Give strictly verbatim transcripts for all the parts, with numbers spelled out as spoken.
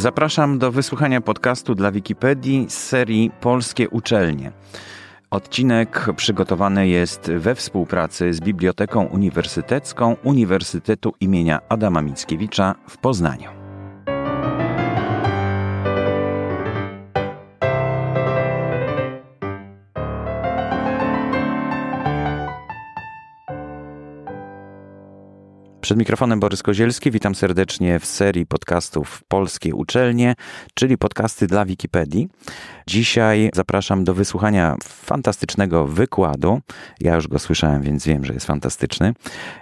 Zapraszam do wysłuchania podcastu dla Wikipedii z serii Polskie Uczelnie. Odcinek przygotowany jest we współpracy z Biblioteką Uniwersytecką Uniwersytetu im. Adama Mickiewicza w Poznaniu. Przed mikrofonem Borys Kozielski, witam serdecznie w serii podcastów Polskie Uczelnie, czyli podcasty dla Wikipedii. Dzisiaj zapraszam do wysłuchania fantastycznego wykładu, ja już go słyszałem, więc wiem, że jest fantastyczny,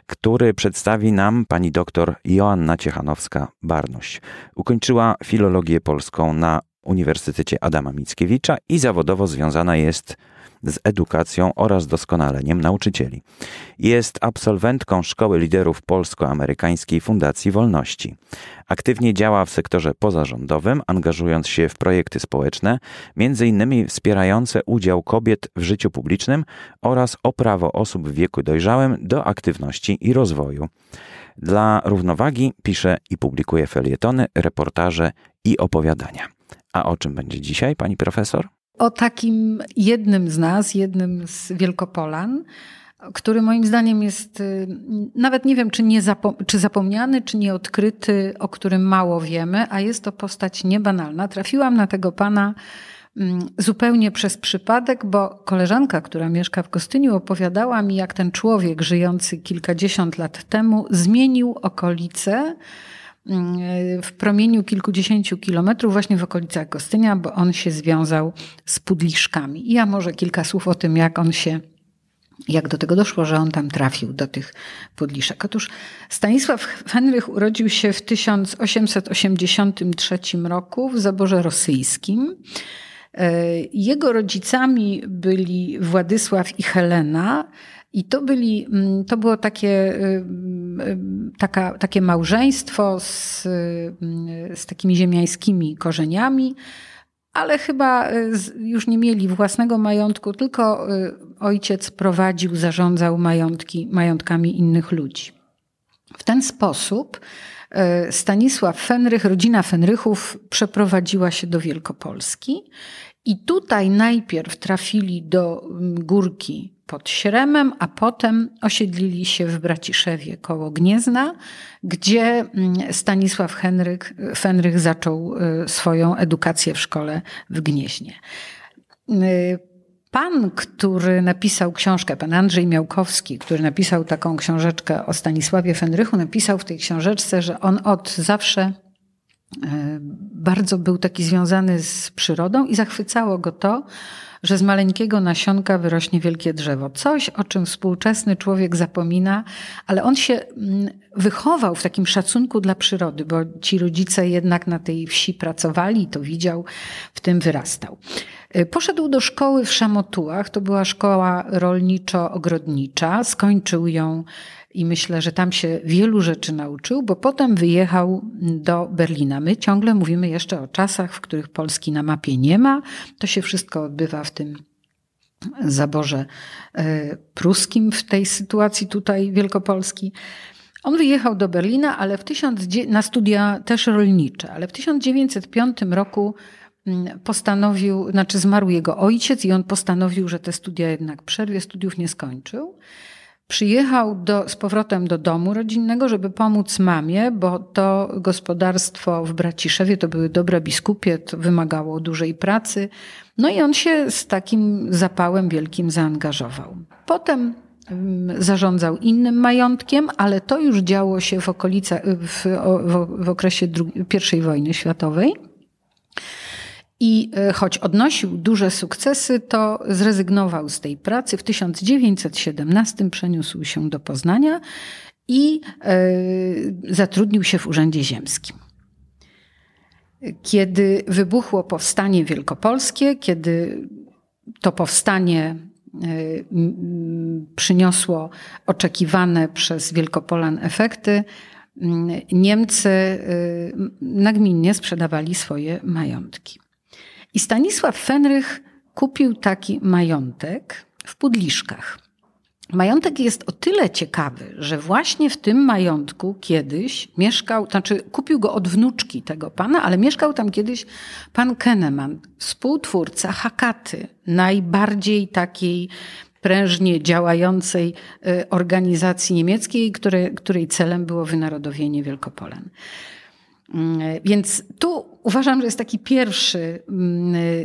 który przedstawi nam pani doktor Joanna Ciechanowska-Barność. Ukończyła filologię polską na Uniwersytecie Adama Mickiewicza i zawodowo związana jest z edukacją oraz doskonaleniem nauczycieli. Jest absolwentką Szkoły Liderów Polsko-Amerykańskiej Fundacji Wolności. Aktywnie działa w sektorze pozarządowym, angażując się w projekty społeczne, między innymi wspierające udział kobiet w życiu publicznym oraz o prawo osób w wieku dojrzałym do aktywności i rozwoju. Dla równowagi pisze i publikuje felietony, reportaże i opowiadania. A o czym będzie dzisiaj, pani profesor? O takim jednym z nas, jednym z Wielkopolan, który moim zdaniem jest, nawet nie wiem, czy, nie zapo- czy zapomniany, czy nieodkryty, o którym mało wiemy, a jest to postać niebanalna. Trafiłam na tego pana zupełnie przez przypadek, bo koleżanka, która mieszka w Gostyniu, opowiadała mi, jak ten człowiek żyjący kilkadziesiąt lat temu zmienił okolice w promieniu kilkudziesięciu kilometrów właśnie w okolicach Gostynia, bo on się związał z Pudliszkami. I ja może kilka słów o tym, jak on się, jak do tego doszło, że on tam trafił do tych Pudliszek. Otóż Stanisław Fenrych urodził się w tysiąc osiemset osiemdziesiątym trzecim roku w zaborze rosyjskim. Jego rodzicami byli Władysław i Helena. I to byli, to było takie, taka, takie małżeństwo z, z takimi ziemiańskimi korzeniami, ale chyba już nie mieli własnego majątku, tylko ojciec prowadził, zarządzał majątki, majątkami innych ludzi. W ten sposób Stanisław Fenrych, rodzina Fenrychów przeprowadziła się do Wielkopolski i tutaj najpierw trafili do Górki pod Śremem, a potem osiedlili się w Braciszewie koło Gniezna, gdzie Stanisław Henryk, Fenrych zaczął swoją edukację w szkole w Gnieźnie. Pan, który napisał książkę, pan Andrzej Miałkowski, który napisał taką książeczkę o Stanisławie Fenrychu, napisał w tej książeczce, że on od zawsze bardzo był taki związany z przyrodą i zachwycało go to, że z maleńkiego nasionka wyrośnie wielkie drzewo. Coś, o czym współczesny człowiek zapomina, ale on się wychował w takim szacunku dla przyrody, bo ci rodzice jednak na tej wsi pracowali, to widział, w tym wyrastał. Poszedł do szkoły w Szamotułach, to była szkoła rolniczo-ogrodnicza, skończył ją i myślę, że tam się wielu rzeczy nauczył, bo potem wyjechał do Berlina. My ciągle mówimy jeszcze o czasach, w których Polski na mapie nie ma, to się wszystko odbywa w tym zaborze pruskim, w tej sytuacji tutaj Wielkopolski. On wyjechał do Berlina, ale w tysiąc dziewięćset, na studia też rolnicze, ale w tysiąc dziewięćset piątym roku postanowił, znaczy zmarł jego ojciec i on postanowił, że te studia jednak przerwie, studiów nie skończył. Przyjechał do, z powrotem do domu rodzinnego, żeby pomóc mamie, bo to gospodarstwo w Braciszewie, to były dobra biskupie, to wymagało dużej pracy. No i on się z takim zapałem wielkim zaangażował. Potem zarządzał innym majątkiem, ale to już działo się w okolicach, w, w, w okresie drugiej, pierwszej wojny światowej. I choć odnosił duże sukcesy, to zrezygnował z tej pracy. W tysiąc dziewięćset siedemnastym przeniósł się do Poznania i zatrudnił się w Urzędzie Ziemskim. Kiedy wybuchło powstanie wielkopolskie, kiedy to powstanie przyniosło oczekiwane przez Wielkopolan efekty, Niemcy nagminnie sprzedawali swoje majątki. I Stanisław Fenrych kupił taki majątek w Pudliszkach. Majątek jest o tyle ciekawy, że właśnie w tym majątku kiedyś mieszkał, znaczy kupił go od wnuczki tego pana, ale mieszkał tam kiedyś pan Kenneman, współtwórca Hakaty, najbardziej takiej prężnie działającej organizacji niemieckiej, której, której celem było wynarodowienie Wielkopolan. Więc tu uważam, że jest taki pierwszy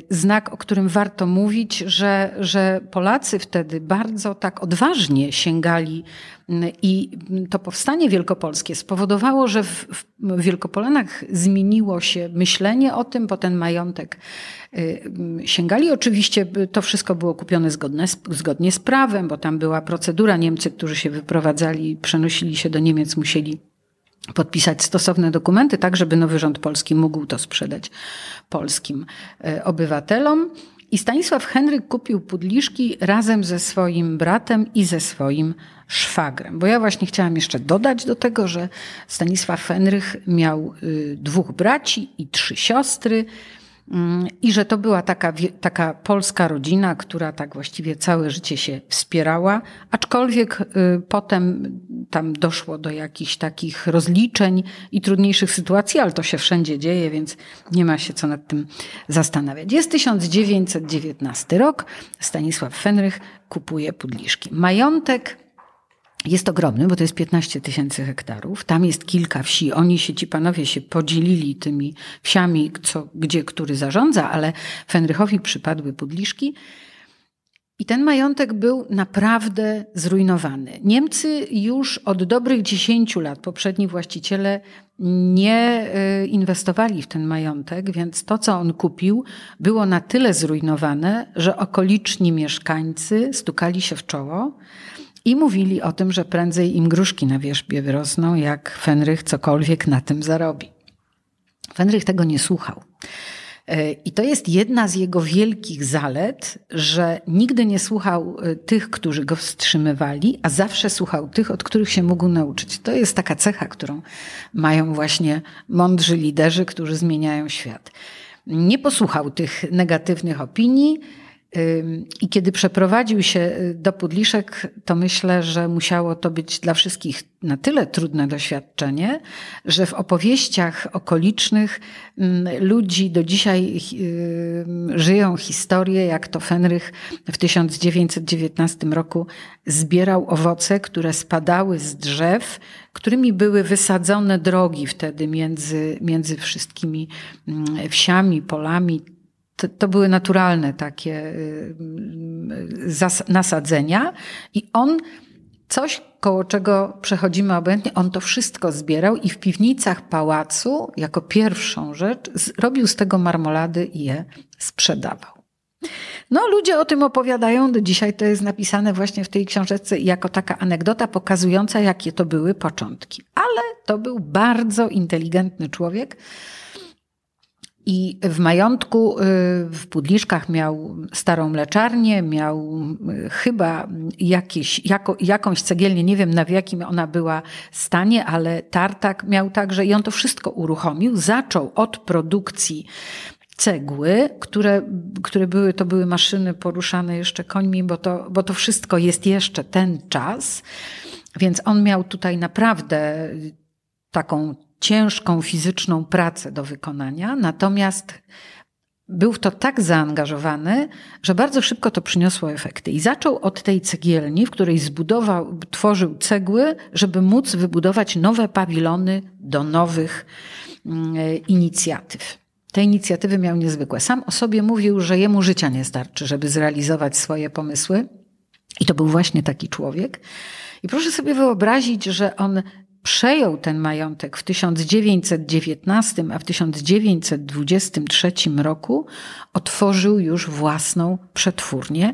znak, o którym warto mówić, że, że Polacy wtedy bardzo tak odważnie sięgali i to powstanie wielkopolskie spowodowało, że w, w Wielkopolanach zmieniło się myślenie o tym, po ten majątek sięgali. Oczywiście to wszystko było kupione zgodne, zgodnie z prawem, bo tam była procedura. Niemcy, którzy się wyprowadzali, przenosili się do Niemiec, musieli podpisać stosowne dokumenty, tak żeby nowy rząd polski mógł to sprzedać polskim obywatelom. I Stanisław Fenrych kupił Pudliszki razem ze swoim bratem i ze swoim szwagrem. Bo ja właśnie chciałam jeszcze dodać do tego, że Stanisław Fenrych miał dwóch braci i trzy siostry i że to była taka, taka polska rodzina, która tak właściwie całe życie się wspierała, aczkolwiek potem tam doszło do jakichś takich rozliczeń i trudniejszych sytuacji, ale to się wszędzie dzieje, więc nie ma się co nad tym zastanawiać. Jest tysiąc dziewięćset dziewiętnasty rok, Stanisław Fenrych kupuje Pudliszki. Majątek jest ogromny, bo to jest piętnaście tysięcy hektarów. Tam jest kilka wsi. Oni się, ci panowie się podzielili tymi wsiami, co, gdzie który zarządza, ale Fenrychowi przypadły Pudliszki. I ten majątek był naprawdę zrujnowany. Niemcy już od dobrych dziesięciu lat, poprzedni właściciele, nie inwestowali w ten majątek, więc to, co on kupił, było na tyle zrujnowane, że okoliczni mieszkańcy stukali się w czoło i mówili o tym, że prędzej im gruszki na wierzbie wyrosną, jak Fenrych cokolwiek na tym zarobi. Fenrych tego nie słuchał. I to jest jedna z jego wielkich zalet, że nigdy nie słuchał tych, którzy go wstrzymywali, a zawsze słuchał tych, od których się mógł nauczyć. To jest taka cecha, którą mają właśnie mądrzy liderzy, którzy zmieniają świat. Nie posłuchał tych negatywnych opinii, i kiedy przeprowadził się do Pudliszek, to myślę, że musiało to być dla wszystkich na tyle trudne doświadczenie, że w opowieściach okolicznych ludzi do dzisiaj żyją historie, jak to Fenrych w tysiąc dziewięćset dziewiętnastym roku zbierał owoce, które spadały z drzew, którymi były wysadzone drogi wtedy między, między wszystkimi wsiami, polami. To, to były naturalne takie zas- nasadzenia i on coś, koło czego przechodzimy obojętnie, on to wszystko zbierał i w piwnicach pałacu jako pierwszą rzecz zrobił z tego marmolady i je sprzedawał. No, ludzie o tym opowiadają do dzisiaj, to jest napisane właśnie w tej książeczce jako taka anegdota pokazująca, jakie to były początki. Ale to był bardzo inteligentny człowiek, i w majątku w Pudliszkach miał starą mleczarnię, miał chyba jakieś, jako, jakąś cegielnię, nie wiem na jakim ona była stanie, ale tartak miał także i on to wszystko uruchomił. Zaczął od produkcji cegły, które, które były, to były maszyny poruszane jeszcze końmi, bo to, bo to wszystko jest jeszcze ten czas. Więc on miał tutaj naprawdę taką ciężką fizyczną pracę do wykonania, natomiast był w to tak zaangażowany, że bardzo szybko to przyniosło efekty. I zaczął od tej cegielni, w której zbudował, tworzył cegły, żeby móc wybudować nowe pawilony do nowych inicjatyw. Te inicjatywy miał niezwykłe. Sam o sobie mówił, że jemu życia nie starczy, żeby zrealizować swoje pomysły. I to był właśnie taki człowiek. I proszę sobie wyobrazić, że on przejął ten majątek w tysiąc dziewięćset dziewiętnastym, a w tysiąc dziewięćset dwudziestym trzecim roku otworzył już własną przetwórnię,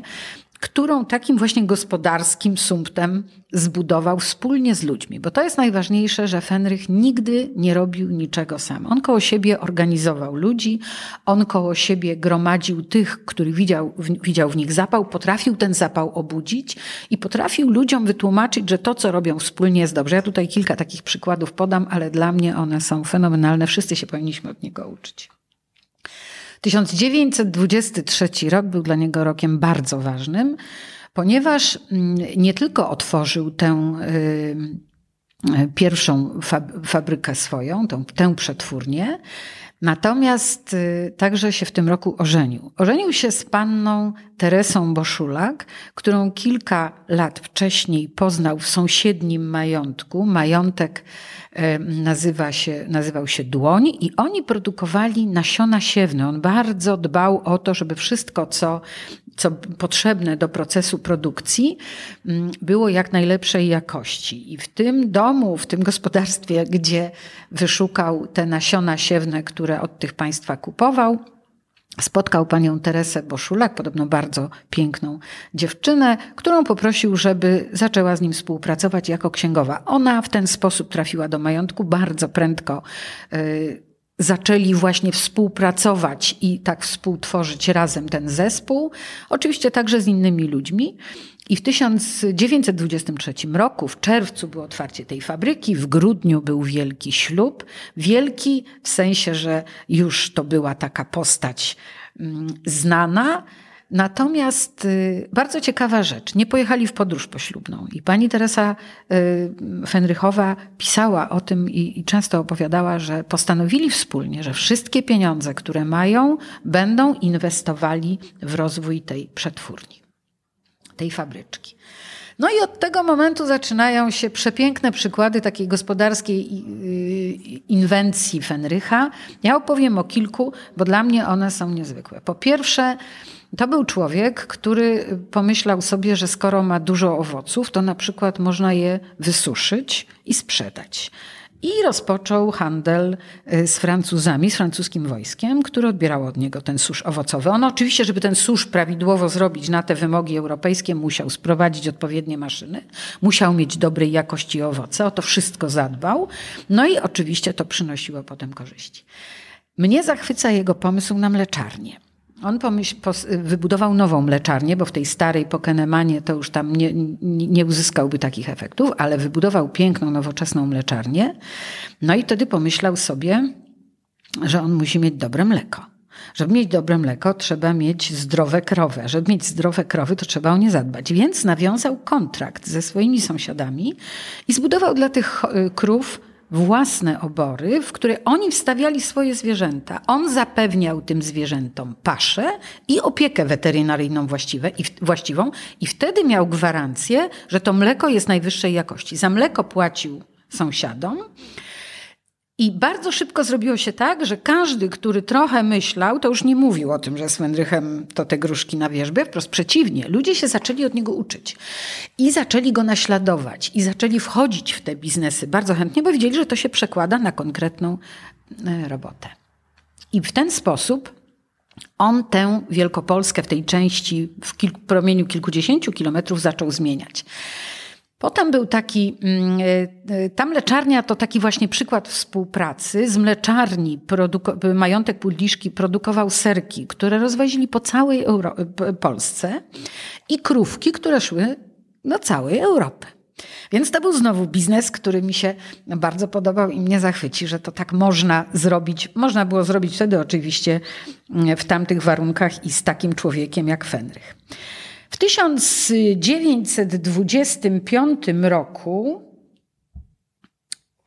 którą takim właśnie gospodarskim sumptem zbudował wspólnie z ludźmi. Bo to jest najważniejsze, że Fenrych nigdy nie robił niczego sam. On koło siebie organizował ludzi, on koło siebie gromadził tych, których widział, widział w nich zapał, potrafił ten zapał obudzić i potrafił ludziom wytłumaczyć, że to, co robią wspólnie, jest dobrze. Ja tutaj kilka takich przykładów podam, ale dla mnie one są fenomenalne. Wszyscy się powinniśmy od niego uczyć. tysiąc dziewięćset dwudziesty trzeci rok był dla niego rokiem bardzo ważnym. ponieważ nie tylko otworzył tę pierwszą fabrykę swoją, tę, tę przetwórnię, natomiast także się w tym roku ożenił. Ożenił się z panną Teresą Boszulak, którą kilka lat wcześniej poznał w sąsiednim majątku. Majątek nazywa się, nazywał się Dłoń i oni produkowali nasiona siewne. On bardzo dbał o to, żeby wszystko, co, co potrzebne do procesu produkcji, było jak najlepszej jakości. I w tym domu, w tym gospodarstwie, gdzie wyszukał te nasiona siewne, które od tych państwa kupował, spotkał panią Teresę Boszulak, podobno bardzo piękną dziewczynę, którą poprosił, żeby zaczęła z nim współpracować jako księgowa. Ona w ten sposób trafiła do majątku bardzo prędko. Yy, zaczęli właśnie współpracować i tak współtworzyć razem ten zespół, oczywiście także z innymi ludźmi. I w tysiąc dziewięćset dwudziestym trzecim roku, w czerwcu, było otwarcie tej fabryki, w grudniu był wielki ślub. Wielki w sensie, że już to była taka postać znana. Natomiast bardzo ciekawa rzecz, nie pojechali w podróż poślubną i pani Teresa Fenrychowa pisała o tym i, i często opowiadała, że postanowili wspólnie, że wszystkie pieniądze, które mają, będą inwestowali w rozwój tej przetwórni, tej fabryczki. No i od tego momentu zaczynają się przepiękne przykłady takiej gospodarskiej inwencji Fenrycha. Ja opowiem o kilku, bo dla mnie one są niezwykłe. Po pierwsze, to był człowiek, który pomyślał sobie, że skoro ma dużo owoców, to na przykład można je wysuszyć i sprzedać. I rozpoczął handel z Francuzami, z francuskim wojskiem, które odbierało od niego ten susz owocowy. On oczywiście, żeby ten susz prawidłowo zrobić na te wymogi europejskie, musiał sprowadzić odpowiednie maszyny, musiał mieć dobrej jakości owoce, o to wszystko zadbał. No i oczywiście to przynosiło potem korzyści. Mnie zachwyca jego pomysł na mleczarnię. On pomyśl, pos, wybudował nową mleczarnię, bo w tej starej po Kenemanie to już tam nie, nie uzyskałby takich efektów, ale wybudował piękną, nowoczesną mleczarnię. No i wtedy pomyślał sobie, że on musi mieć dobre mleko. Żeby mieć dobre mleko, trzeba mieć zdrowe krowy. Żeby mieć zdrowe krowy, to trzeba o nie zadbać. Więc nawiązał kontrakt ze swoimi sąsiadami i zbudował dla tych krów własne obory, w które oni wstawiali swoje zwierzęta. On zapewniał tym zwierzętom paszę i opiekę weterynaryjną właściwe, i w, właściwą i wtedy miał gwarancję, że to mleko jest najwyższej jakości. Za mleko płacił sąsiadom i bardzo szybko zrobiło się tak, że każdy, który trochę myślał, to już nie mówił o tym, że z Fenrychem to te gruszki na wierzbie, wprost przeciwnie. Ludzie się zaczęli od niego uczyć i zaczęli go naśladować i zaczęli wchodzić w te biznesy bardzo chętnie, bo widzieli, że to się przekłada na konkretną robotę. I w ten sposób on tę Wielkopolskę w tej części w kilku, promieniu kilkudziesięciu kilometrów zaczął zmieniać. Potem był taki, ta mleczarnia to taki właśnie przykład współpracy. Z mleczarni produko- majątek Pudliszki produkował serki, które rozwozili po całej Euro- Polsce i krówki, które szły do całej Europy. Więc to był znowu biznes, który mi się bardzo podobał i mnie zachwyci, że to tak można zrobić. Można było zrobić wtedy oczywiście w tamtych warunkach i z takim człowiekiem jak Fenrych. W tysiąc dziewięćset dwudziestym piątym roku,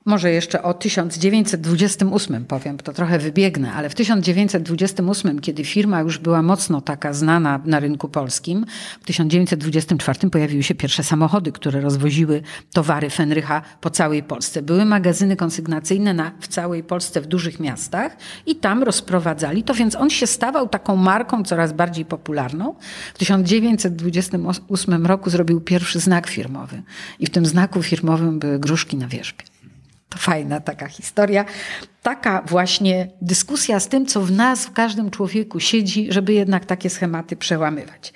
może jeszcze o tysiąc dziewięćset dwudziestym ósmym powiem, bo to trochę wybiegnę, ale w tysiąc dziewięćset dwudziestym ósmym, kiedy firma już była mocno taka znana na rynku polskim, w tysiąc dziewięćset dwudziestym czwartym pojawiły się pierwsze samochody, które rozwoziły towary Fenrycha po całej Polsce. Były magazyny konsygnacyjne na, w całej Polsce, w dużych miastach i tam rozprowadzali to, więc on się stawał taką marką coraz bardziej popularną. W tysiąc dziewięćset dwudziestym ósmym roku zrobił pierwszy znak firmowy i w tym znaku firmowym były gruszki na wierzbie. Fajna taka historia, taka właśnie dyskusja z tym, co w nas, w każdym człowieku siedzi, żeby jednak takie schematy przełamywać.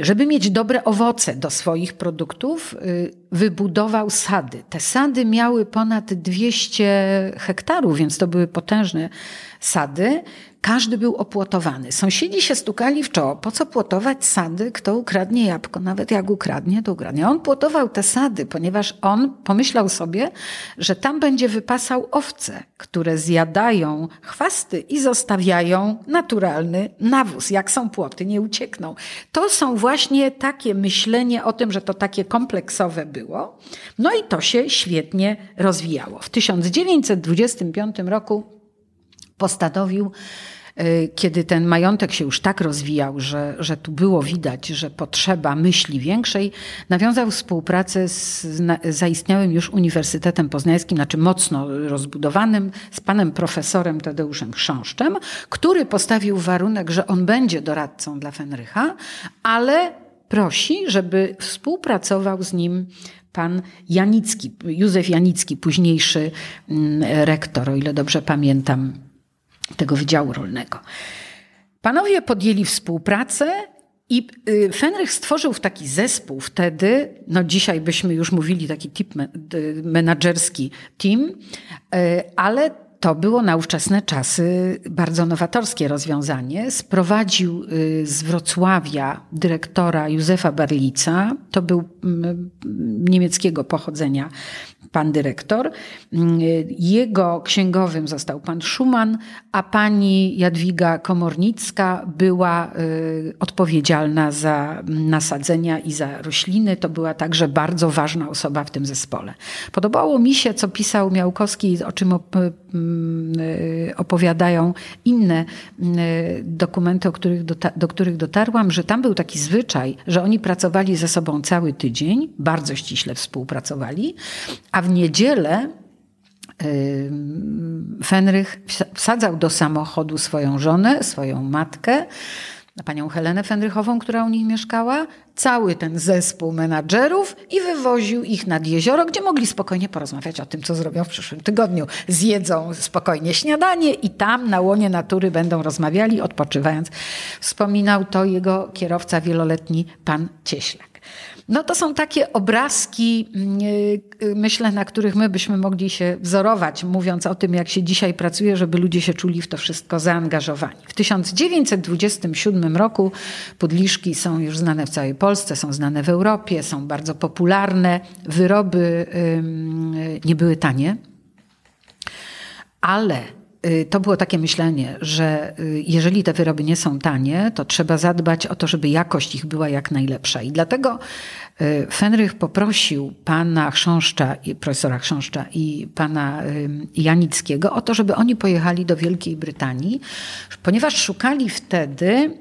Żeby mieć dobre owoce do swoich produktów, wybudował sady. Te sady miały ponad dwieście hektarów, więc to były potężne sady. Każdy był opłotowany. Sąsiedzi się stukali w czoło. Po co płotować sady? Kto ukradnie jabłko? Nawet jak ukradnie, to ukradnie. On płotował te sady, ponieważ on pomyślał sobie, że tam będzie wypasał owce, które zjadają chwasty i zostawiają naturalny nawóz. Jak są płoty, nie uciekną. To są właśnie takie myślenie o tym, że to takie kompleksowe było. No i to się świetnie rozwijało. W tysiąc dziewięćset dwudziestym piątym roku postanowił, kiedy ten majątek się już tak rozwijał, że, że tu było widać, że potrzeba myśli większej, nawiązał współpracę z zaistniałym już Uniwersytetem Poznańskim, znaczy mocno rozbudowanym, z panem profesorem Tadeuszem Chrząszczem, który postawił warunek, że on będzie doradcą dla Fenrycha, ale prosi, żeby współpracował z nim pan Janicki, Józef Janicki, późniejszy rektor, o ile dobrze pamiętam, tego Wydziału Rolnego. Panowie podjęli współpracę i Fenrych stworzył taki zespół wtedy, no dzisiaj byśmy już mówili taki tip menadżerski team, ale to było na ówczesne czasy bardzo nowatorskie rozwiązanie. Sprowadził z Wrocławia dyrektora Józefa Barlica, to był niemieckiego pochodzenia pan dyrektor. Jego księgowym został pan Szuman, a pani Jadwiga Komornicka była odpowiedzialna za nasadzenia i za rośliny. To była także bardzo ważna osoba w tym zespole. Podobało mi się, co pisał Miałkowski, o czym opowiadają inne dokumenty, o których dota- do których dotarłam, że tam był taki zwyczaj, że oni pracowali ze sobą cały tydzień, bardzo ściśle współpracowali, a w niedzielę Fenrych wsadzał do samochodu swoją żonę, swoją matkę, panią Helenę Fenrychową, która u nich mieszkała, cały ten zespół menadżerów i wywoził ich nad jezioro, gdzie mogli spokojnie porozmawiać o tym, co zrobią w przyszłym tygodniu. Zjedzą spokojnie śniadanie i tam na łonie natury będą rozmawiali, odpoczywając. Wspominał to jego kierowca wieloletni, pan Cieśle. No to są takie obrazki, myślę, na których my byśmy mogli się wzorować, mówiąc o tym, jak się dzisiaj pracuje, żeby ludzie się czuli w to wszystko zaangażowani. W tysiąc dziewięćset dwudziestym siódmym roku Pudliszki są już znane w całej Polsce, są znane w Europie, są bardzo popularne. Wyroby nie były tanie, ale to było takie myślenie, że jeżeli te wyroby nie są tanie, to trzeba zadbać o to, żeby jakość ich była jak najlepsza. I dlatego Fenrych poprosił pana Chrząszcza, profesora Chrząszcza i pana Janickiego o to, żeby oni pojechali do Wielkiej Brytanii, ponieważ szukali wtedy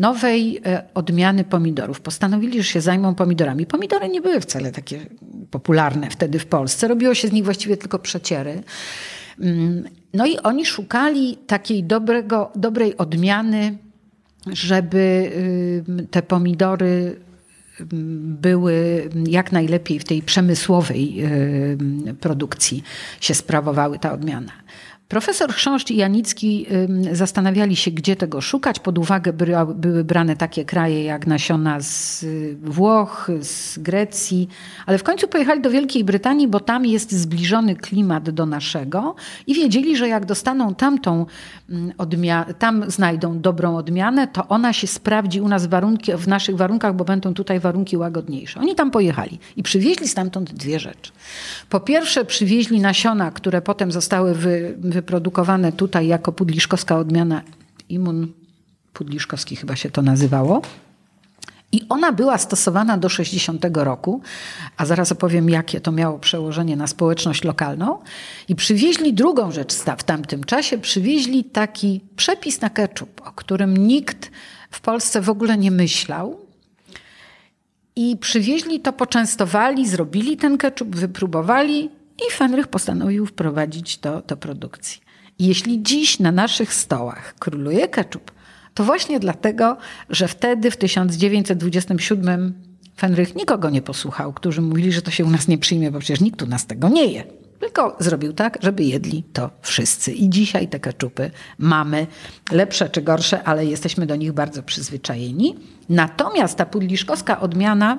nowej odmiany pomidorów. Postanowili, że się zajmą pomidorami. Pomidory nie były wcale takie popularne wtedy w Polsce. Robiło się z nich właściwie tylko przeciery. No i oni szukali takiej dobrego, dobrej odmiany, żeby te pomidory były jak najlepiej w tej przemysłowej produkcji się sprawowały ta odmiana. Profesor Chrząszcz i Janicki zastanawiali się, gdzie tego szukać. Pod uwagę były brane takie kraje jak nasiona z Włoch, z Grecji, ale w końcu pojechali do Wielkiej Brytanii, bo tam jest zbliżony klimat do naszego i wiedzieli, że jak dostaną tamtą odmianę, tam znajdą dobrą odmianę, to ona się sprawdzi u nas warunki, w naszych warunkach, bo będą tutaj warunki łagodniejsze. Oni tam pojechali i przywieźli stamtąd dwie rzeczy. Po pierwsze przywieźli nasiona, które potem zostały wy wyprodukowane tutaj jako pudliszkowska odmiana imun, pudliszkowski chyba się to nazywało. I ona była stosowana do sześćdziesiątego roku, a zaraz opowiem, jakie to miało przełożenie na społeczność lokalną. I przywieźli drugą rzecz w tamtym czasie, przywieźli taki przepis na keczup, o którym nikt w Polsce w ogóle nie myślał. I przywieźli to, poczęstowali, zrobili ten keczup, wypróbowali. I Fenrych postanowił wprowadzić to do produkcji. I jeśli dziś na naszych stołach króluje keczup, to właśnie dlatego, że wtedy w tysiąc dziewięćset dwudziestym siódmym Fenrych nikogo nie posłuchał, którzy mówili, że to się u nas nie przyjmie, bo przecież nikt u nas tego nie je. Tylko zrobił tak, żeby jedli to wszyscy. I dzisiaj te keczupy mamy, lepsze czy gorsze, ale jesteśmy do nich bardzo przyzwyczajeni. Natomiast ta pudliszkowska odmiana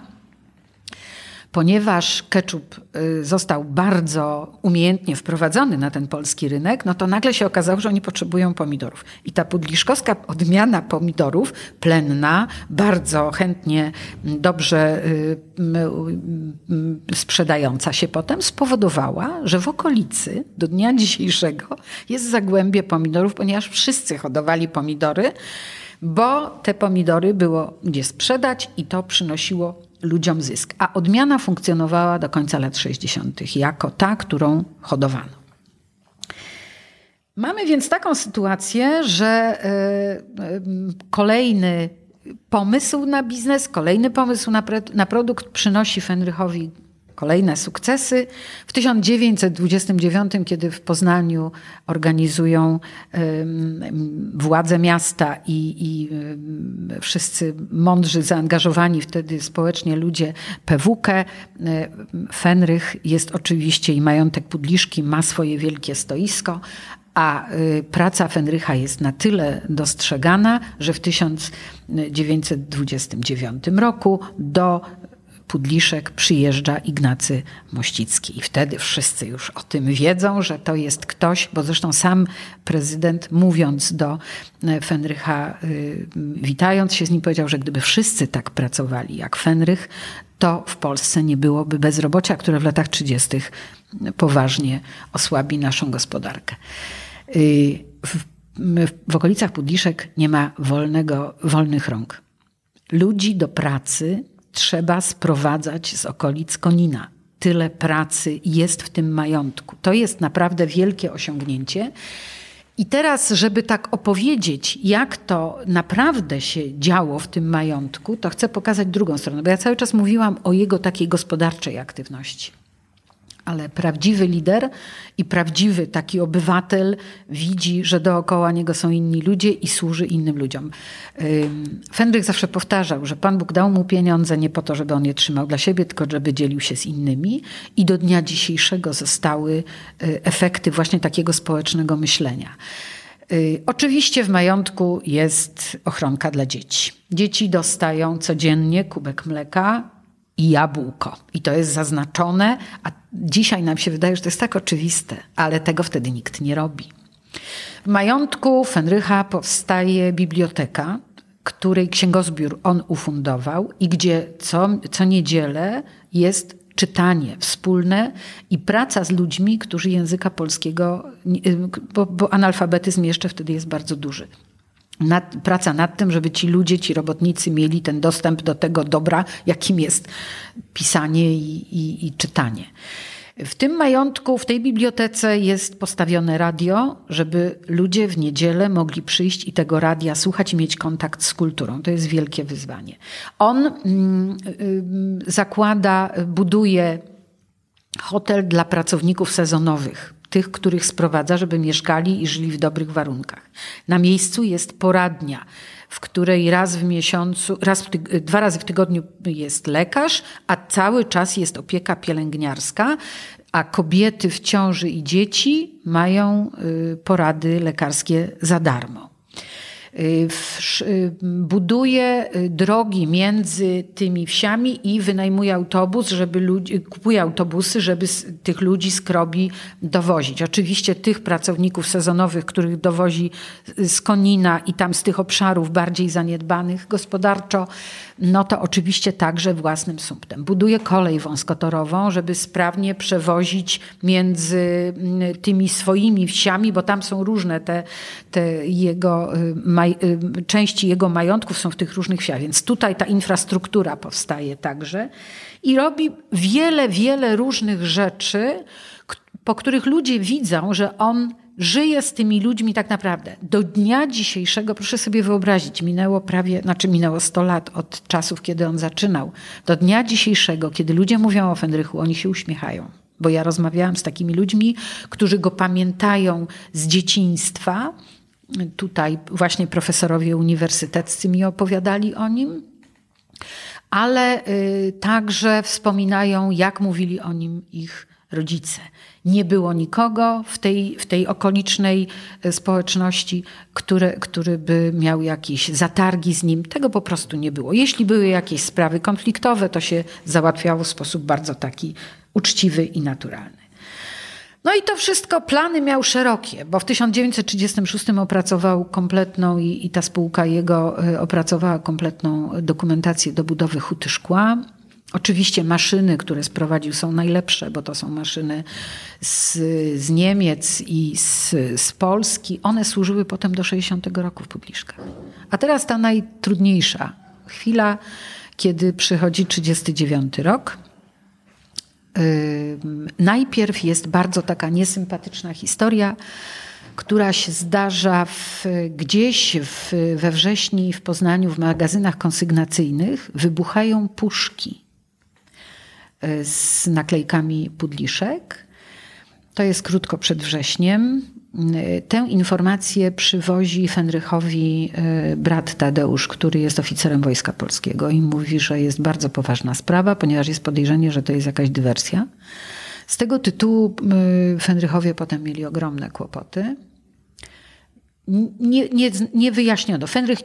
ponieważ keczup został bardzo umiejętnie wprowadzony na ten polski rynek, no to nagle się okazało, że oni potrzebują pomidorów. I ta pudliszkowska odmiana pomidorów, plenna, bardzo chętnie, dobrze sprzedająca się potem, spowodowała, że w okolicy do dnia dzisiejszego jest zagłębie pomidorów, ponieważ wszyscy hodowali pomidory, bo te pomidory było gdzie sprzedać i to przynosiło ludziom zysk. A odmiana funkcjonowała do końca lat sześćdziesiątych jako ta, którą hodowano. Mamy więc taką sytuację, że kolejny pomysł na biznes, kolejny pomysł na, pre, na produkt przynosi Fenrychowi kolejne sukcesy. W tysiąc dziewięćset dwudziestym dziewiątym, kiedy w Poznaniu organizują władze miasta i, i wszyscy mądrzy, zaangażowani wtedy społecznie ludzie P W K, Fenrych jest oczywiście i majątek Pudliszki, ma swoje wielkie stoisko, a praca Fenrycha jest na tyle dostrzegana, że w tysiąc dziewięćset dwudziestym dziewiątym roku do Pudliszek przyjeżdża Ignacy Mościcki i wtedy wszyscy już o tym wiedzą, że to jest ktoś, bo zresztą sam prezydent, mówiąc do Fenrycha, witając się z nim, powiedział, że gdyby wszyscy tak pracowali jak Fenrych, to w Polsce nie byłoby bezrobocia, które w latach trzydziestych poważnie osłabi naszą gospodarkę. W, w okolicach Pudliszek nie ma wolnego, wolnych rąk. Ludzi do pracy trzeba sprowadzać z okolic Konina. Tyle pracy jest w tym majątku. To jest naprawdę wielkie osiągnięcie. I teraz, żeby tak opowiedzieć, jak to naprawdę się działo w tym majątku, to chcę pokazać drugą stronę, bo ja cały czas mówiłam o jego takiej gospodarczej aktywności. Ale prawdziwy lider i prawdziwy taki obywatel widzi, że dookoła niego są inni ludzie i służy innym ludziom. Fenrych zawsze powtarzał, że Pan Bóg dał mu pieniądze nie po to, żeby on je trzymał dla siebie, tylko żeby dzielił się z innymi. I do dnia dzisiejszego zostały efekty właśnie takiego społecznego myślenia. Oczywiście w majątku jest ochronka dla dzieci. Dzieci dostają codziennie kubek mleka i jabłko. I to jest zaznaczone, a dzisiaj nam się wydaje, że to jest tak oczywiste, ale tego wtedy nikt nie robi. W majątku Fenrycha powstaje biblioteka, której księgozbiór on ufundował i gdzie co, co niedzielę jest czytanie wspólne i praca z ludźmi, którzy języka polskiego, bo, bo analfabetyzm jeszcze wtedy jest bardzo duży. Nad, praca nad tym, żeby ci ludzie, ci robotnicy mieli ten dostęp do tego dobra, jakim jest pisanie i, i, i czytanie. W tym majątku, w tej bibliotece jest postawione radio, żeby ludzie w niedzielę mogli przyjść i tego radia słuchać i mieć kontakt z kulturą. To jest wielkie wyzwanie. On zakłada, buduje hotel dla pracowników sezonowych, tych, których sprowadza, żeby mieszkali i żyli w dobrych warunkach. Na miejscu jest poradnia, w której raz w miesiącu, raz w tyg- dwa razy w tygodniu jest lekarz, a cały czas jest opieka pielęgniarska, a kobiety w ciąży i dzieci mają y, porady lekarskie za darmo. Buduje drogi między tymi wsiami i wynajmuje autobus, żeby ludzi, kupuje autobusy, żeby tych ludzi z Krobi dowozić. Oczywiście tych pracowników sezonowych, których dowozi z Konina i tam z tych obszarów bardziej zaniedbanych gospodarczo, no to oczywiście także własnym sumptem. Buduje kolej wąskotorową, żeby sprawnie przewozić między tymi swoimi wsiami, bo tam są różne te, te jego Maj, części jego majątków są w tych różnych wsiach, więc tutaj ta infrastruktura powstaje także i robi wiele, wiele różnych rzeczy, po których ludzie widzą, że on żyje z tymi ludźmi tak naprawdę. Do dnia dzisiejszego, proszę sobie wyobrazić, minęło prawie, znaczy minęło sto lat od czasów, kiedy on zaczynał. Do dnia dzisiejszego, kiedy ludzie mówią o Fenrychu, oni się uśmiechają. Bo ja rozmawiałam z takimi ludźmi, którzy go pamiętają z dzieciństwa. Tutaj właśnie profesorowie uniwersyteccy mi opowiadali o nim, ale także wspominają, jak mówili o nim ich rodzice. Nie było nikogo w tej, w tej okolicznej społeczności, który, który by miał jakieś zatargi z nim. Tego po prostu nie było. Jeśli były jakieś sprawy konfliktowe, to się załatwiało w sposób bardzo taki uczciwy i naturalny. No i to wszystko, plany miał szerokie, bo w tysiąc dziewięćset trzydziestym szóstym opracował kompletną i, i ta spółka jego opracowała kompletną dokumentację do budowy huty szkła. Oczywiście maszyny, które sprowadził, są najlepsze, bo to są maszyny z, z Niemiec i z, z Polski. One służyły potem do sześćdziesiątego roku w Pudliszkach. A teraz ta najtrudniejsza chwila, kiedy przychodzi trzydziesty dziewiąty rok. Yy, najpierw jest bardzo taka niesympatyczna historia, która się zdarza w, gdzieś w, we wrześni w Poznaniu w magazynach konsygnacyjnych. Wybuchają puszki z naklejkami Pudliszek. To jest krótko przed wrześniem. Tę informację przywozi Fenrychowi brat Tadeusz, który jest oficerem Wojska Polskiego i mówi, że jest bardzo poważna sprawa, ponieważ jest podejrzenie, że to jest jakaś dywersja. Z tego tytułu Fenrychowie potem mieli ogromne kłopoty. Nie, nie, nie wyjaśniono. Fenrych,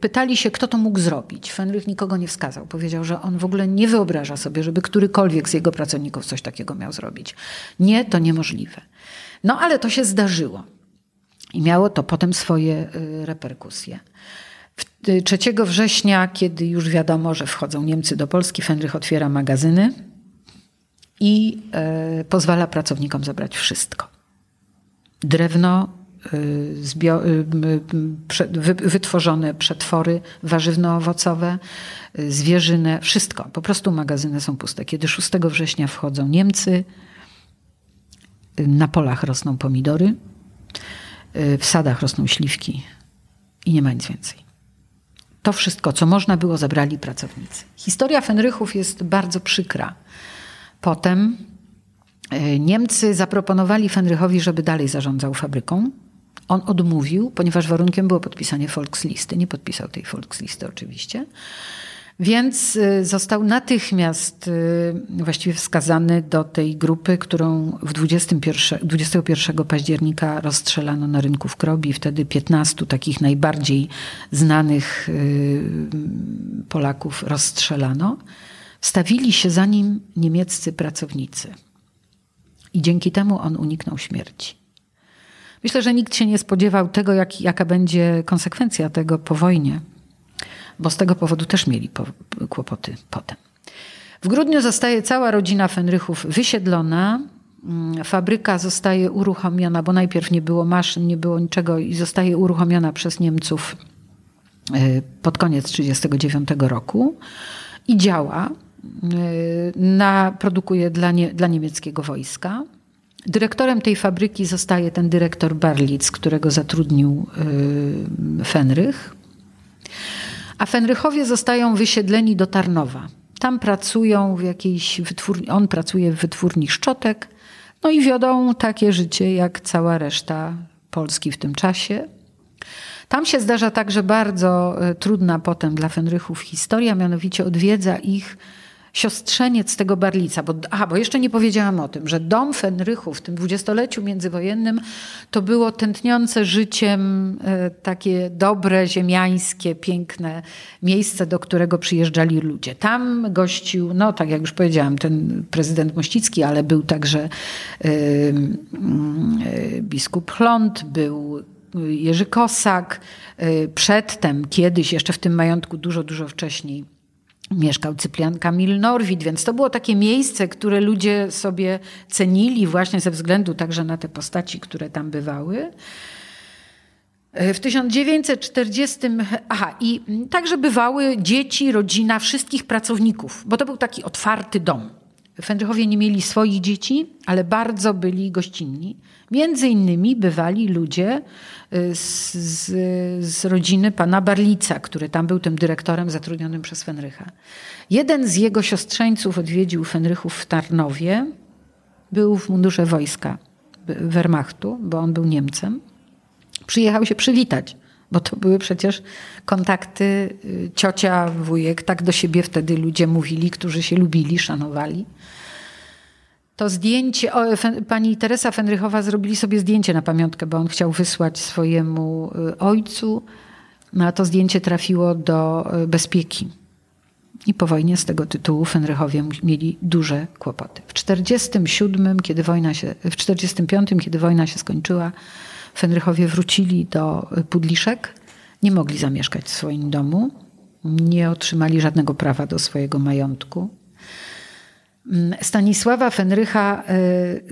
pytali się, kto to mógł zrobić. Fenrych nikogo nie wskazał. Powiedział, że on w ogóle nie wyobraża sobie, żeby którykolwiek z jego pracowników coś takiego miał zrobić. Nie, to niemożliwe. No ale to się zdarzyło. I miało to potem swoje reperkusje. trzeciego września, kiedy już wiadomo, że wchodzą Niemcy do Polski, Fenrych otwiera magazyny i y, pozwala pracownikom zabrać wszystko. Drewno, y, zbio- y, y, wy, wytworzone przetwory warzywno-owocowe, y, zwierzynę, wszystko. Po prostu magazyny są puste. Kiedy szóstego września wchodzą Niemcy, y, na polach rosną pomidory, y, w sadach rosną śliwki i nie ma nic więcej. To wszystko, co można było, zabrali pracownicy. Historia Fenrychów jest bardzo przykra. Potem Niemcy zaproponowali Fenrychowi, żeby dalej zarządzał fabryką. On odmówił, ponieważ warunkiem było podpisanie Volkslisty. Nie podpisał tej Volkslisty oczywiście. Więc został natychmiast właściwie wskazany do tej grupy, którą w dwudziestego pierwszego października rozstrzelano na rynku w Krobi. Wtedy piętnastu takich najbardziej znanych Polaków rozstrzelano. Stawili się za nim niemieccy pracownicy i dzięki temu on uniknął śmierci. Myślę, że nikt się nie spodziewał tego, jak, jaka będzie konsekwencja tego po wojnie, bo z tego powodu też mieli po, kłopoty potem. W grudniu zostaje cała rodzina Fenrychów wysiedlona, fabryka zostaje uruchomiona, bo najpierw nie było maszyn, nie było niczego i zostaje uruchomiona przez Niemców pod koniec tysiąc dziewięćset trzydziestego dziewiątego roku i działa. Na, produkuje dla, nie, dla niemieckiego wojska. Dyrektorem tej fabryki zostaje ten dyrektor Barlitz, którego zatrudnił y, Fenrych. A Fenrychowie zostają wysiedleni do Tarnowa. Tam pracują w jakiejś wytwórni, on pracuje w wytwórni szczotek, no i wiodą takie życie jak cała reszta Polski w tym czasie. Tam się zdarza także bardzo trudna potem dla Fenrychów historia, mianowicie odwiedza ich siostrzeniec tego Barlica, bo, aha, bo jeszcze nie powiedziałam o tym, że dom Fenrychów w tym dwudziestoleciu międzywojennym to było tętniące życiem takie dobre, ziemiańskie, piękne miejsce, do którego przyjeżdżali ludzie. Tam gościł, no tak jak już powiedziałam, ten prezydent Mościcki, ale był także y, y, biskup Hlond, był Jerzy Kosak, y, przedtem kiedyś, jeszcze w tym majątku dużo, dużo wcześniej, mieszkał Cyplian Kamil Norwid, więc to było takie miejsce, które ludzie sobie cenili właśnie ze względu także na te postaci, które tam bywały. W tysiąc dziewięćset czterdziestym... Aha, i także bywały dzieci, rodzina wszystkich pracowników, bo to był taki otwarty dom. Fenrychowie nie mieli swoich dzieci, ale bardzo byli gościnni. Między innymi bywali ludzie z, z, z rodziny pana Barlica, który tam był tym dyrektorem zatrudnionym przez Fenrycha. Jeden z jego siostrzeńców odwiedził Fenrychów w Tarnowie. Był w mundurze wojska Wehrmachtu, bo on był Niemcem. Przyjechał się przywitać, bo to były przecież kontakty ciocia, wujek. Tak do siebie wtedy ludzie mówili, którzy się lubili, szanowali. To zdjęcie, o, pani Teresa Fenrychowa zrobili sobie zdjęcie na pamiątkę, bo on chciał wysłać swojemu ojcu, a to zdjęcie trafiło do bezpieki. I po wojnie z tego tytułu Fenrychowie mieli duże kłopoty. W czterdziestym siódmym, kiedy wojna się, w czterdziestym piątym, kiedy wojna się skończyła, Fenrychowie wrócili do Pudliszek. Nie mogli zamieszkać w swoim domu. Nie otrzymali żadnego prawa do swojego majątku. Stanisława Fenrycha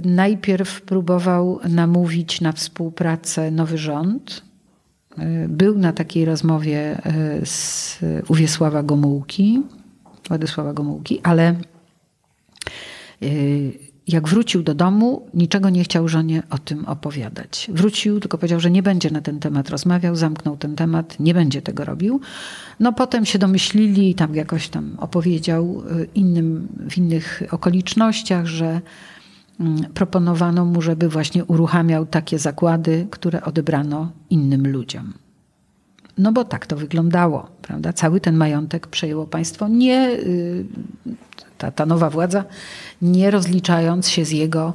najpierw próbował namówić na współpracę nowy rząd. Był na takiej rozmowie z u Wiesława Gomułki, Władysława Gomułki, ale jak wrócił do domu, niczego nie chciał żonie o tym opowiadać. Wrócił, tylko powiedział, że nie będzie na ten temat rozmawiał, zamknął ten temat, nie będzie tego robił. No potem się domyślili, tam jakoś tam opowiedział innym, w innych okolicznościach, że proponowano mu, żeby właśnie uruchamiał takie zakłady, które odebrano innym ludziom. No bo tak to wyglądało, prawda? Cały ten majątek przejęło państwo, nie, ta, ta nowa władza, nie rozliczając się z jego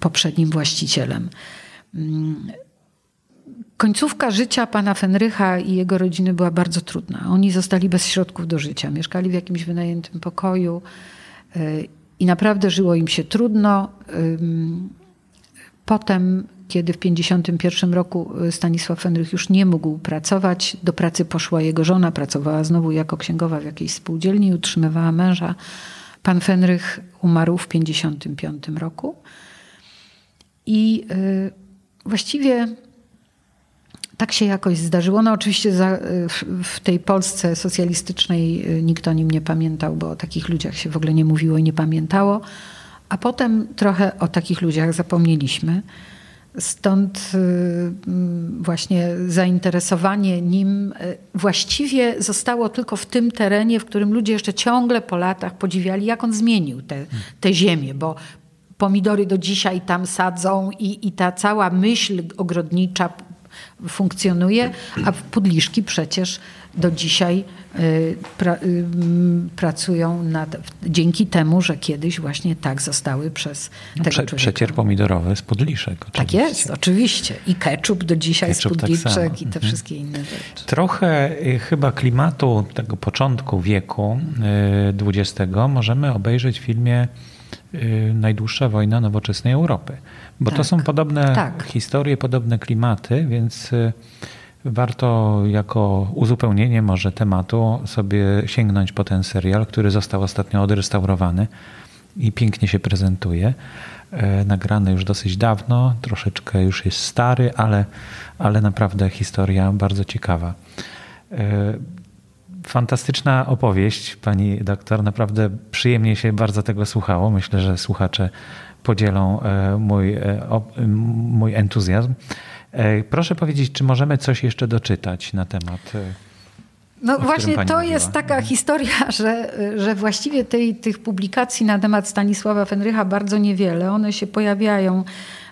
poprzednim właścicielem. Końcówka życia pana Fenrycha i jego rodziny była bardzo trudna. Oni zostali bez środków do życia, mieszkali w jakimś wynajętym pokoju i naprawdę żyło im się trudno. Potem, kiedy w pięćdziesiątym pierwszym roku Stanisław Fenrych już nie mógł pracować, do pracy poszła jego żona, pracowała znowu jako księgowa w jakiejś spółdzielni, utrzymywała męża. Pan Fenrych umarł w pięćdziesiątym piątym roku. I właściwie tak się jakoś zdarzyło. No oczywiście za, w, w tej Polsce socjalistycznej nikt o nim nie pamiętał, bo o takich ludziach się w ogóle nie mówiło i nie pamiętało. A potem trochę o takich ludziach zapomnieliśmy. Stąd właśnie zainteresowanie nim właściwie zostało tylko w tym terenie, w którym ludzie jeszcze ciągle po latach podziwiali, jak on zmienił te, te ziemię, bo pomidory do dzisiaj tam sadzą i, i ta cała myśl ogrodnicza funkcjonuje, a Pudliszki przecież do dzisiaj pra, pracują nad, dzięki temu, że kiedyś właśnie tak zostały przez no tego prze, człowieka. Przecier pomidorowy z Pudliszek. Oczywiście. Tak jest, oczywiście. I ketchup do dzisiaj ketchup z Pudliszek tak i te mhm. wszystkie inne rzeczy. Trochę chyba klimatu tego początku wieku dwudziestego możemy obejrzeć w filmie Najdłuższa wojna nowoczesnej Europy. Bo tak, to są podobne tak. historie, podobne klimaty, więc warto jako uzupełnienie może tematu sobie sięgnąć po ten serial, który został ostatnio odrestaurowany i pięknie się prezentuje. Nagrany już dosyć dawno, troszeczkę już jest stary, ale, ale naprawdę historia bardzo ciekawa. Fantastyczna opowieść, pani doktor. Naprawdę przyjemnie się bardzo tego słuchało. Myślę, że słuchacze podzielą mój, mój entuzjazm. Proszę powiedzieć, czy możemy coś jeszcze doczytać na temat... No właśnie to mówiła. Jest taka historia, że, że właściwie tej, tych publikacji na temat Stanisława Fenrycha bardzo niewiele. One się pojawiają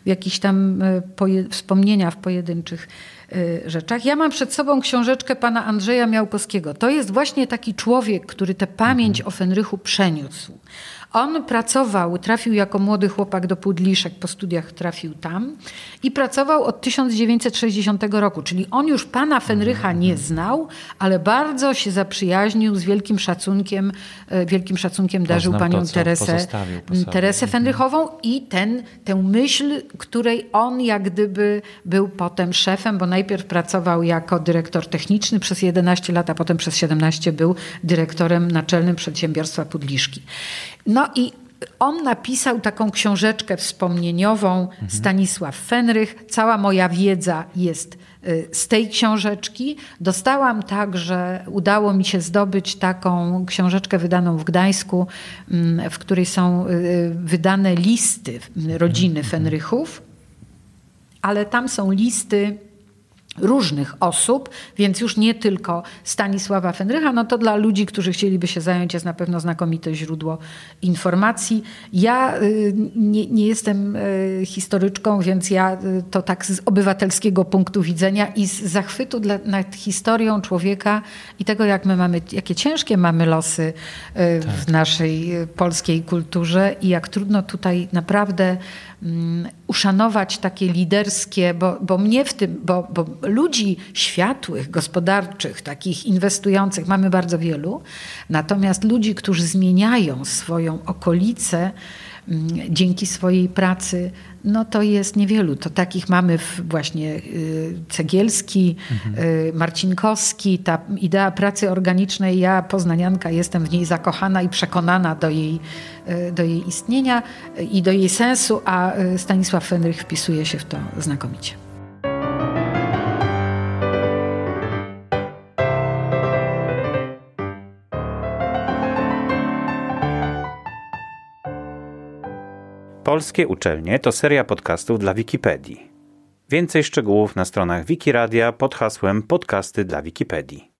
w jakichś tam poje, wspomnienia w pojedynczych rzeczach. Ja mam przed sobą książeczkę pana Andrzeja Miałkowskiego. To jest właśnie taki człowiek, który tę pamięć mhm. o Fenrychu przeniósł. On pracował, trafił jako młody chłopak do Pudliszek, po studiach trafił tam i pracował od tysiąc dziewięćset sześćdziesiątego roku, czyli on już pana Fenrycha nie znał, ale bardzo się zaprzyjaźnił, z wielkim szacunkiem, wielkim szacunkiem darzył Poznam panią to, Teresę, Teresę Fenrychową i ten, tę myśl, której on jak gdyby był potem szefem, bo najpierw pracował jako dyrektor techniczny przez jedenaście lat, a potem przez siedemnaście był dyrektorem naczelnym przedsiębiorstwa Pudliszki. No No i on napisał taką książeczkę wspomnieniową mhm. Stanisław Fenrych. Cała moja wiedza jest z tej książeczki. Dostałam także, udało mi się zdobyć taką książeczkę wydaną w Gdańsku, w której są wydane listy rodziny Fenrychów, ale tam są listy różnych osób, więc już nie tylko Stanisława Fenrycha, no to dla ludzi, którzy chcieliby się zająć, jest na pewno znakomite źródło informacji. Ja y, nie, nie jestem y, historyczką, więc ja y, to tak z obywatelskiego punktu widzenia i z zachwytu dla, nad historią człowieka i tego, jak my mamy, jakie ciężkie mamy losy y, tak. w naszej y, polskiej kulturze i jak trudno tutaj naprawdę y, uszanować takie liderskie, bo, bo mnie w tym, bo, bo ludzi światłych, gospodarczych, takich inwestujących mamy bardzo wielu, natomiast ludzi, którzy zmieniają swoją okolicę m, dzięki swojej pracy, no to jest niewielu. To takich mamy właśnie y, Cegielski, mhm. y, Marcinkowski, ta idea pracy organicznej, ja poznanianka jestem w niej zakochana i przekonana do jej, y, do jej istnienia i do jej sensu, a Stanisław Fenrych wpisuje się w to znakomicie. Polskie uczelnie to seria podcastów dla Wikipedii. Więcej szczegółów na stronach Wikiradia pod hasłem Podcasty dla Wikipedii.